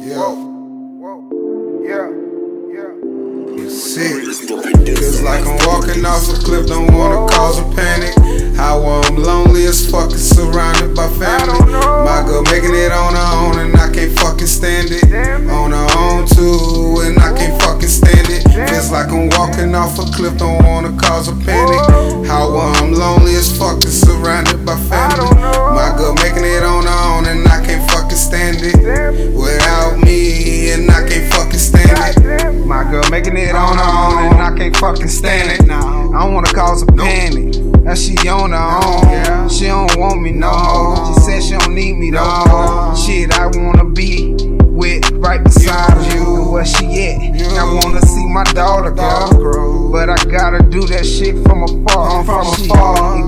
Sick. Feels like I'm walking off a cliff, don't wanna cause a panic. How I'm lonely as fuck, surrounded by family. My girl making it on her own and I can't fucking stand it. On her own too and I can't fucking stand it. Feels like I'm walking off a cliff, don't wanna cause a panic. How I'm lonely as fuck, surrounded by family. My girl making it on her own and I can't fucking stand it. Without me and I can't fucking stand it. My girl making it on her own and I can't fucking stand it. I don't wanna cause a panic. That she on her own. She don't want me no more. She said she don't need me though. Shit, I wanna be with right beside you. Where she at? I wanna see my daughter grow, but I gotta do that shit from afar. It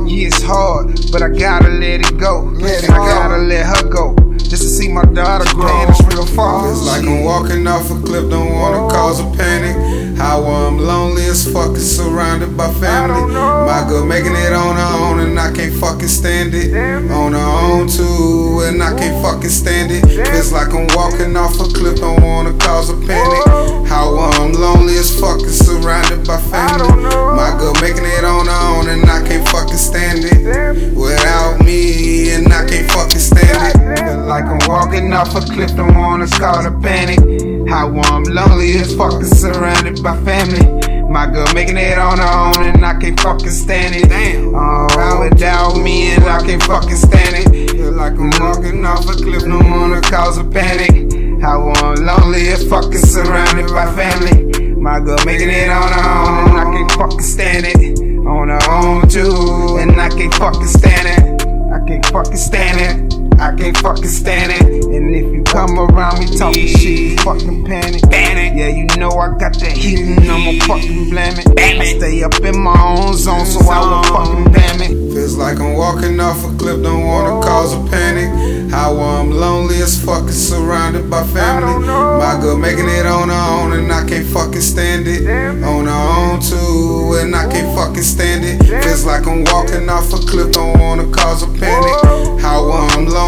gets hard, but I gotta let it go. I gotta let her go. Just to see my daughter grow. Feels like I'm walking off a cliff, don't wanna cause a panic. How I'm lonely as fuck, surrounded by family. My girl making it on her own and I can't fucking stand it. On her own too and I can't fucking stand it. Feels like I'm walking off a cliff, don't wanna cause a panic. How I'm lonely as fuck, surrounded by family. My girl making it on her own and I can't fucking stand it. Without me and I can't fucking stand it. Like I'm walking off a cliff, don't wanna cause a panic. How I'm lonely as fuck, surrounded by family. My girl making it on her own and I can't fucking stand it. Damn, without me and I can't fucking stand it. Feel like I'm walking off a cliff, don't wanna cause a panic. How I'm lonely as fuck, surrounded by family. My girl making it on her own and I can't fucking stand it. On her own too and I can't fucking stand it. I can't fucking stand it. I can't fucking stand it. And if you come around me talking shit, you fucking panic. Yeah, you know I got that heat and I'ma fucking blame it. I stay up in my own zone, so I won't fucking damn it. Feels like I'm walking off a cliff, don't wanna cause a panic. How I'm lonely as fuck, surrounded by family. My girl making it on her own and I can't fucking stand it. On her own too and I can't fucking stand it. Feels like I'm walking off a cliff, don't wanna cause a panic. How I'm lonely